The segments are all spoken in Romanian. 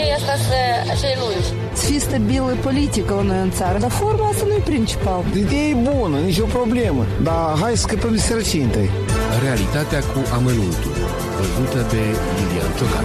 și asta să-i lungi. Să fii stabilă politică la noi în țară, dar forma asta nu e principal. Ideea e bună, nicio problemă, dar hai să scăpăm de sărăcie întâi. Realitatea cu amănuntul, văzută de Lilian Ciocan.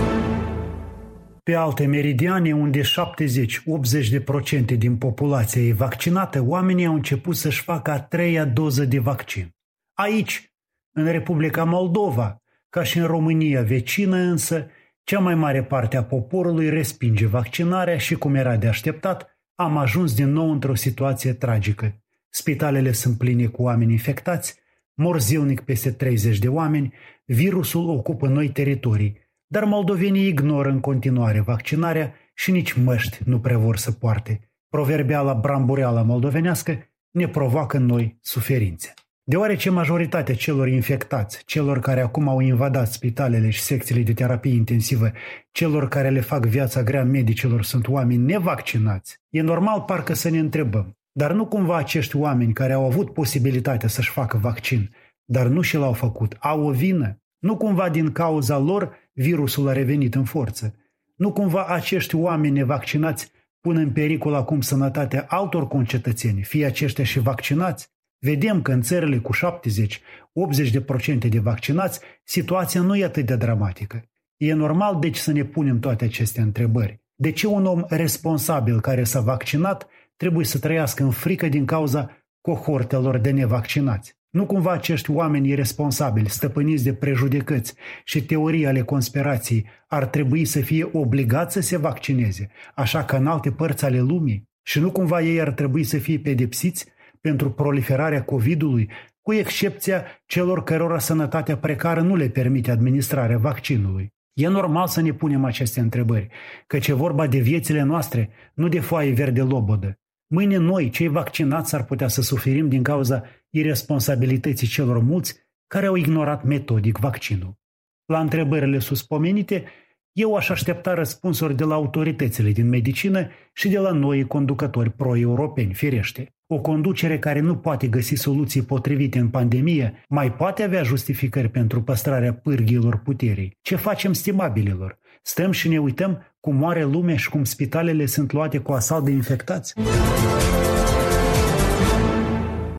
Pe alte meridiane, unde 70-80% din populație e vaccinată, oamenii au început să-și facă a treia doză de vaccin. Aici, în Republica Moldova, ca și în România vecină însă, cea mai mare parte a poporului respinge vaccinarea și, cum era de așteptat, am ajuns din nou într-o situație tragică. Spitalele sunt pline cu oameni infectați, mor zilnic peste 30 de oameni, virusul ocupă noi teritorii, dar moldovenii ignoră în continuare vaccinarea și nici măști nu prea vor să poarte. Proverbiala brambureala moldovenească ne provoacă noi suferințe. Deoarece majoritatea celor infectați, celor care acum au invadat spitalele și secțiile de terapie intensivă, celor care le fac viața grea medicilor sunt oameni nevaccinați, e normal parcă să ne întrebăm, dar nu cumva acești oameni care au avut posibilitatea să-și facă vaccin, dar nu și l-au făcut, au o vină? Nu cumva din cauza lor virusul a revenit în forță? Nu cumva acești oameni nevaccinați pun în pericol acum sănătatea altor concetățeni, fie aceștia și vaccinați? Vedem că în țările cu 70-80% de vaccinați, situația nu e atât de dramatică. E normal deci să ne punem toate aceste întrebări. De ce un om responsabil care s-a vaccinat trebuie să trăiască în frică din cauza cohortelor de nevaccinați? Nu cumva acești oameni irresponsabili, stăpâniți de prejudecăți și teorii ale conspirației, ar trebui să fie obligați să se vaccineze, așa ca în alte părți ale lumii? Și nu cumva ei ar trebui să fie pedepsiți pentru proliferarea COVID-ului, cu excepția celor cărora sănătatea precară nu le permite administrarea vaccinului? E normal să ne punem aceste întrebări, căci e vorba de viețile noastre, nu de foaie verde-lobodă. Mâine noi, cei vaccinați, ar putea să suferim din cauza irresponsabilității celor mulți care au ignorat metodic vaccinul. La întrebările suspomenite, eu aș aștepta răspunsuri de la autoritățile din medicină și de la noi conducători pro-europeni, firește. O conducere care nu poate găsi soluții potrivite în pandemie mai poate avea justificări pentru păstrarea pârghiilor puterii. Ce facem, stimabililor? Stăm și ne uităm cum moare lumea și cum spitalele sunt luate cu asalt de infectați?